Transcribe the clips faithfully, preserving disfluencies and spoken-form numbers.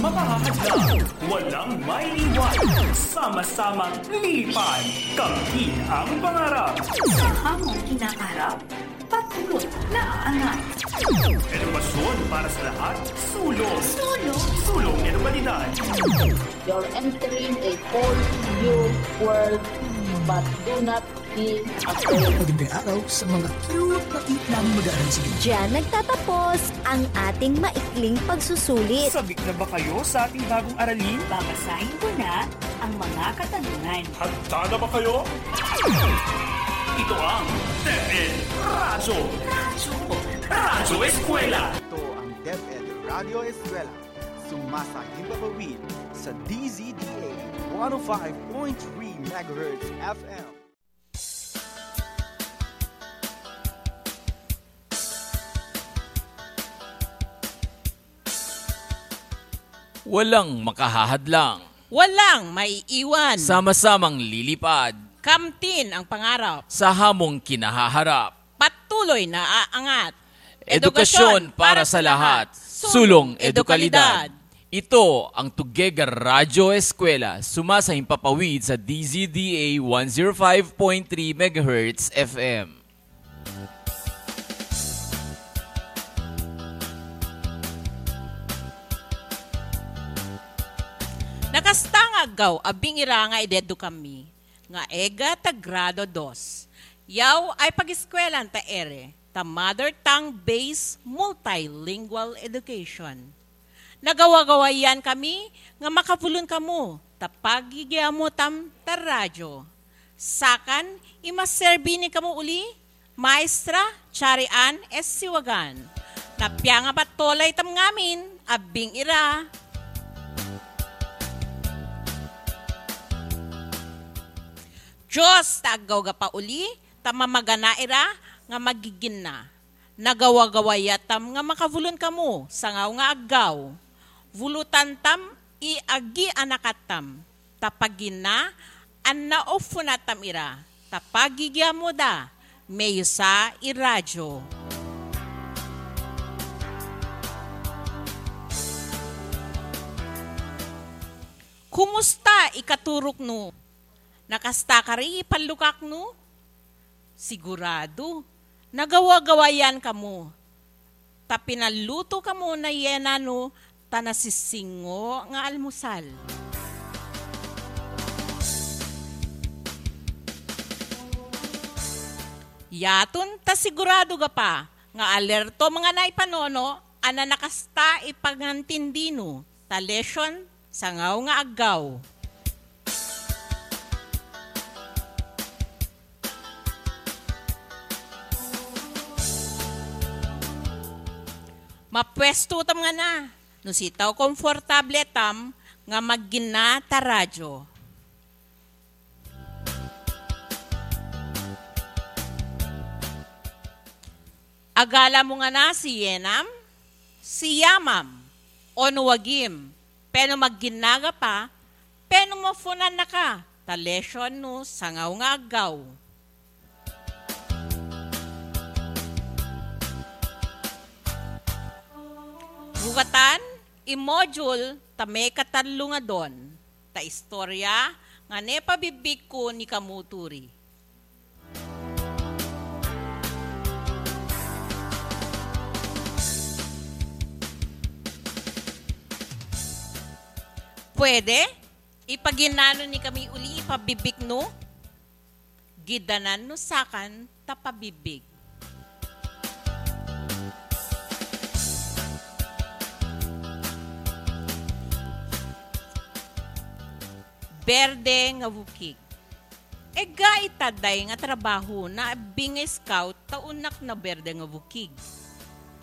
makahahadlang, walang mailiwan. Sama-sama lipan, kamhin ang pangarap. Sa hamong inaarap, patulot na aangat. Edukasyon para sa lahat, sulong. Sulong? Sulong edukadidad. You're entering a whole new world, but do not be afraid. Magandang araw sa mga kilulat-latit namin mag-aaral sa gilid. Diyan nagtatapos ang ating maikling pagsusulit. Sabik na ba kayo sa ating bagong aralin? Babasahin ko na ang mga katanungan. Handa na ba kayo? Ito ang DepEd Radyo. Radyo. Radyo Eskwela. Ito ang DepEd Radyo Eskwela. Sumasahing babawid sa D Z D A one oh five point three megahertz F M. Walang makahahadlang. Walang maiiwan. Sama-samang lilipad. Kamtin ang pangarap. Sa hamong kinahaharap. Patuloy na aangat. Edukasyon para, para sa lahat. Sulong edukalidad. Ito ang Tugega Radyo Eskwela, sumasahing papawid sa D Z D A one oh five point three megahertz F M. Nakastangagaw abing ira nga idedo kami, nga ega ta grado dos. Yaw ay pag-eskwela ta ere, ta mother tongue-based multilingual education. Nagawa-gawayan kami nga makapulon kamo, ta pagigya mo tam ta radyo. Sakan, imaserbi ni kamo uli, Maestra Charian S. Siwagan. Napya nga patolay tam ngamin, abing ira. Diyos tagaw ga pa uli, tamamagana ira, nga magigin na. Nagawa-gawaya tam nga makavulon ka mo, sangaw nga agaw. Vulutan tam, iagi anakatam. Tapagin na, anaofunatam ira. Tapagigya mo da, may sa iradyo. Kumusta ikaturok no? Nakasta ka rin ipalukak no? Sigurado. Nagawa-gawayan ka mo. Tapinaluto ka mo na yena no, tanasisingo nga almusal. Yatun tasigurado ka pa, nga alerto mga naipanono, ana nakasta ipagantindino, talesyon, sangaw nga agaw. Mapwesto tam nga na, no sitaw komfortable tam, nga maggina ta radyo. Agala mo nga na si Yenam, si Yamam, o nuwagim, pero magginaga pa, pero mafunan na ka, talesyon no, sangaw nga agaw. Bugatan, imodule, tame katanlo nga don. Ta istorya, nga ne pabibig ko ni kamuturi. Pwede, ipaginano ni kami uli ipabibig no? Gidanan no sakan, tapabibig. Berde nga wukik. Ega itaday nga trabaho na being a scout taunak na berde nga wukig.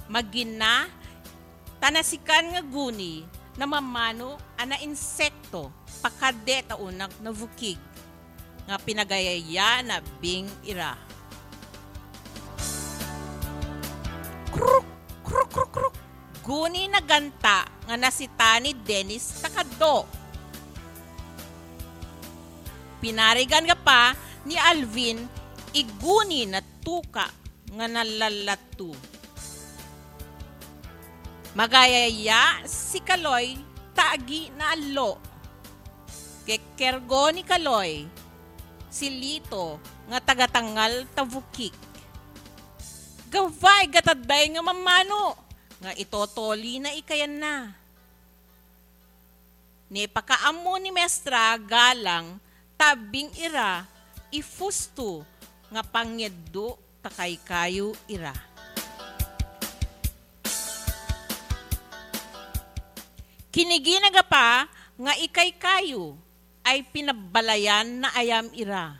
Magina, tanasikan nga guni na mamano ana insekto pakade taunak na wukig. Nga pinagayaya na being ira. Kruk, kruk, kruk, kruk. Guni na ganta nga nasita ni Dennis Takadok. Pinarigan ka pa ni Alvin, iguni na tuka nga nalalatu. Magayaya si Kaloy, ta kaagi na alo. Kekergo ni Kaloy, si Lito nga tagatangal tavukik. Gaway gataday nga mamano, nga itotoli na ikayan na. Ni pakaamo ni Mestra galang tabing ira ifusto nga pangyeddo takay kayo ira. Kiniginaga pa nga ikay kayo ay pinabalayan na ayam ira.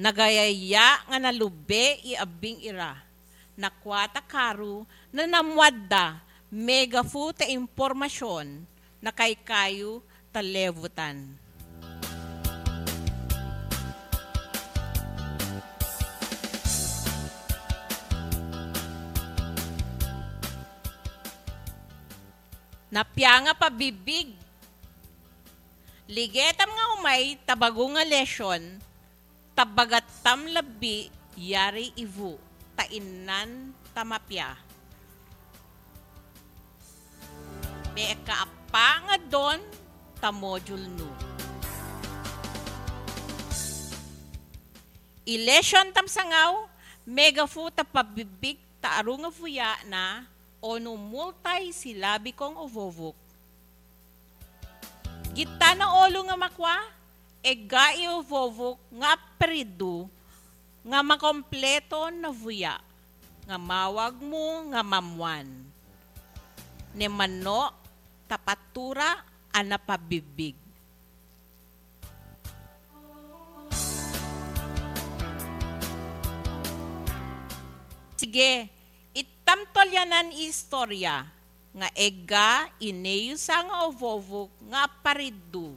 Nagayaya nga nalube iabing ira. Nakwata karu na namwadda megafu ta impormasyon na kay kayo talevutan. Napiyanga pabibig. Ligetam nga umay tabago nga lesyon, tabagatam labi yari ivu, tainan tamapya. May kaap pa nga doon, tamodul no. Ilesyon tamsangaw, megafu tapabibig taarunga fuya na ono multay silabi kong ovovok. Gita na olo nga makwa, ega iovovok nga peridu, nga makompleto na fuya, nga mawag mo nga mamwan. Nemano, tapatura ana pabibig. Sige, itamtolyanan istorya nga ega ineyusa nga ovovok nga paridu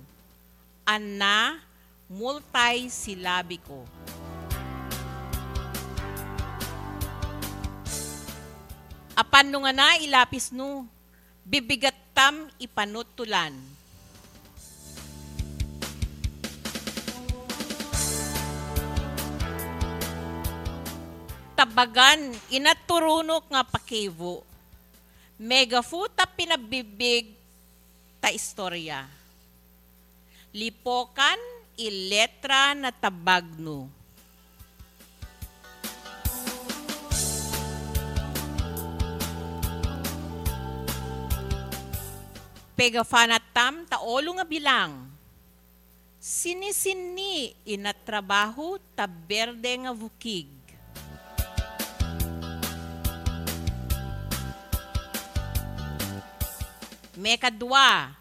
ana multisyllabiko. Apan nga na ilapis no bibigat tam ipanutulan. Tabagan inaturunok nga pakivo. Megafuta pinabibig ta istorya. Lipokan iletra na tabagno. Pegafanatam taolo nga bilang. Sinisini inatrabaho taberde nga vukig. Mekadwa,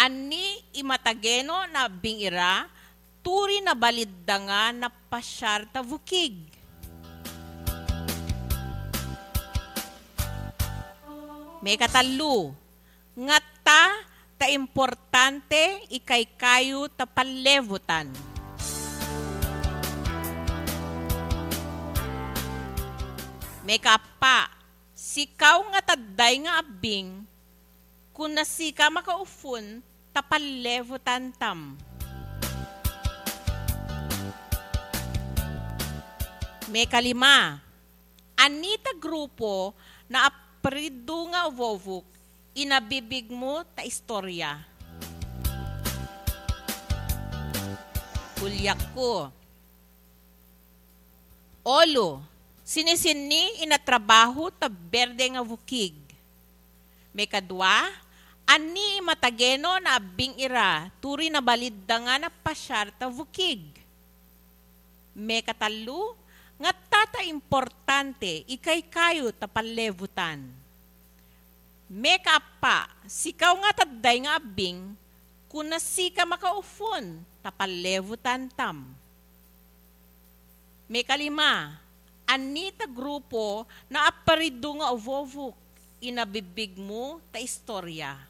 ani imatageno na bingira, turi na balidanga na pasyar ta vukig. Mekatalo, ngat ta importante ikay kayo tapalevutan. May kapa, sikaw nga taday nga abing, kung nasika makaufun, tapalevutan tam. May kalima, Anita grupo na aprido nga ovovuk, inabibig mo ta istorya. Ulyak ko. Olo, sinisini inatrabaho ta berde nga vukig. Mekadwa, ani matageno na abing ira, turi na balidda nga na pasyar ta vukig. Mekatalo, nga tata importante, ikay kayo ta palevutan. Meka pa, sikaw nga taday nga abing, kung nasika makaufon, tapalevutan tam. Meka lima, Anita grupo na aparido nga ovovok, inabibig mo ta istorya.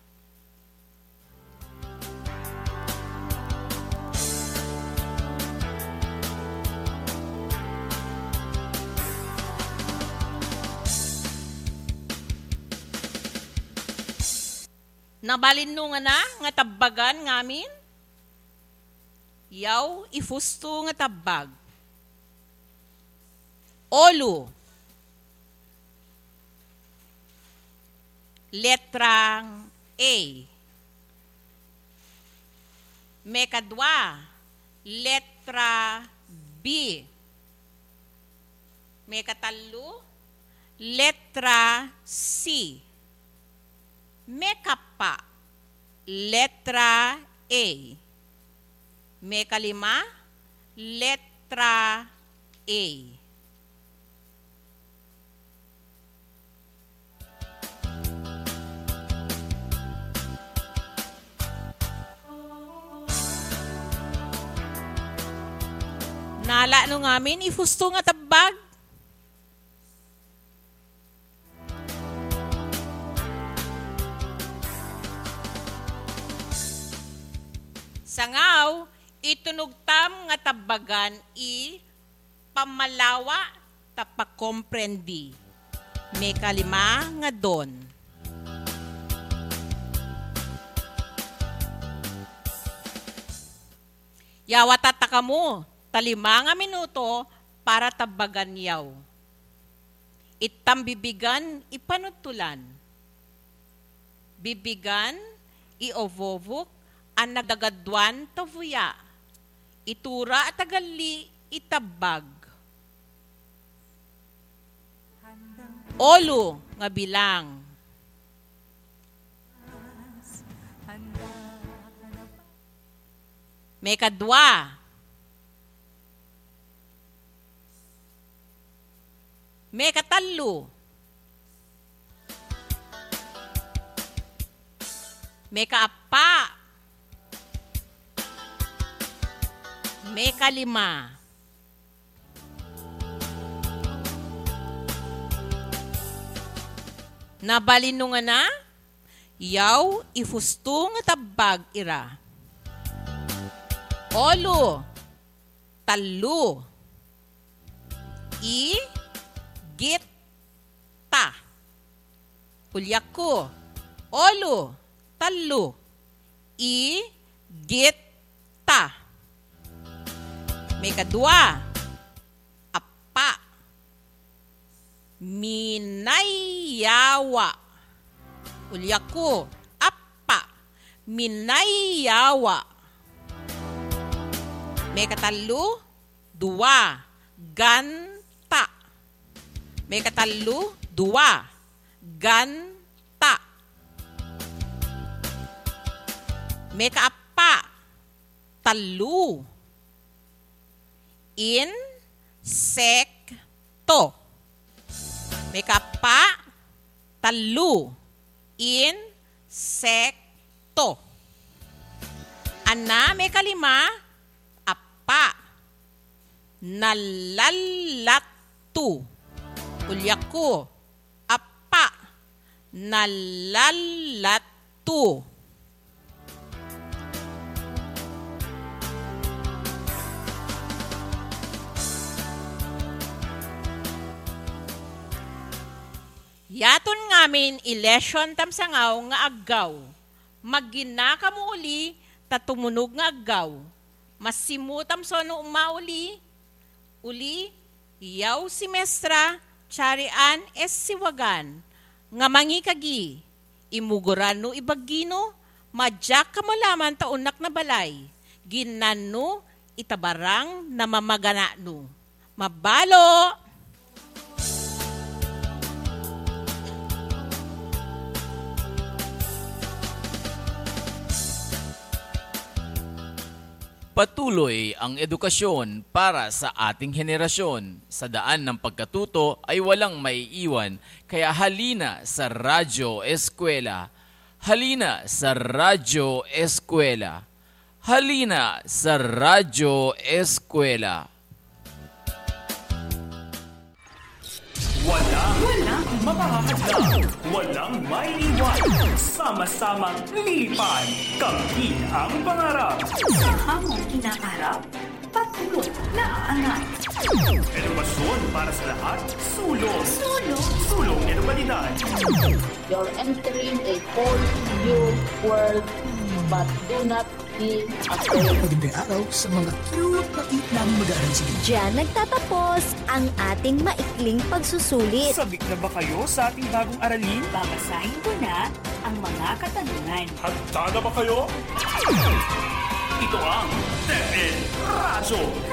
Nabalinungan na nga tabagan ngamin, yaw ifusto nga tabag. Olo, letrang A, May kadwa, letra B. May katalo, letra C. May kapa, letra A. May kalima, letra A. Nala no ngamin, ifusto nga tabag. Sangaw, itunugtam nga tabagan i pamalawa tapakomprendi. May kalima nga don. Yawatata ka mo. Talima nga minuto para tabagan yaw. Itam bibigan, ipanutulan. Bibigan, iovovok, ang nagagadwan tavuya. Itura at agali, itabag. Olo nga bilang. May kadwa. May katalo. May kaapa. May kalima. Nabalinungan na, yaw ifustong tabag ira. Olo, talo, i, gita. Pulyako. Olo. Talo. I. Gita. May kadwa. Apa. Minayawa. Pulyako. Apa. Minayawa. May katalo. Dua. Gan. May katalo, dua, ganta. May kaapa, talo, insekto. May kaapa, talo, insekto. Ana, may kalima, apa, nalalatu. Pulyako, apa, nalalatu. Yaton ngamin ilesyon tamsangaw nga aggaw. Maggina ka mo uli, tatumunog nga aggaw. Masimu tamsono umauli, uli, yaw si Mestra, Charian es siwagan, nga mangikagi, imuguran no ibagino, madyak ka malaman taunak na balay, ginan no, itabarang na mamagana no. Mabalo! Patuloy ang edukasyon para sa ating henerasyon. Sa daan ng pagkatuto ay walang maiiwan, kaya halina sa Radyo Eskwela. Halina sa Radyo Eskwela. Halina sa Radyo Eskwela. Wala, wala, mapahahadlang, walang mainiwan. Sama-sama lipan, kamhin ang pangarap. Sa hamong inaarap, patuloy na aangat. Edukasyon para sa lahat, sulong. Sulong. Sulong ng humanidad. You're entering a whole new world, but do not be afraid. Magandang araw sa mga kilulok na itlang mag-aaral sa gilid. Diyan nagtatapos ang ating maikling pagsusulit. Sabik na ba kayo sa ating bagong aralin? Babasahin ko na ang mga katanungan. Handa na ba kayo? Ito ang DepEd Radyo.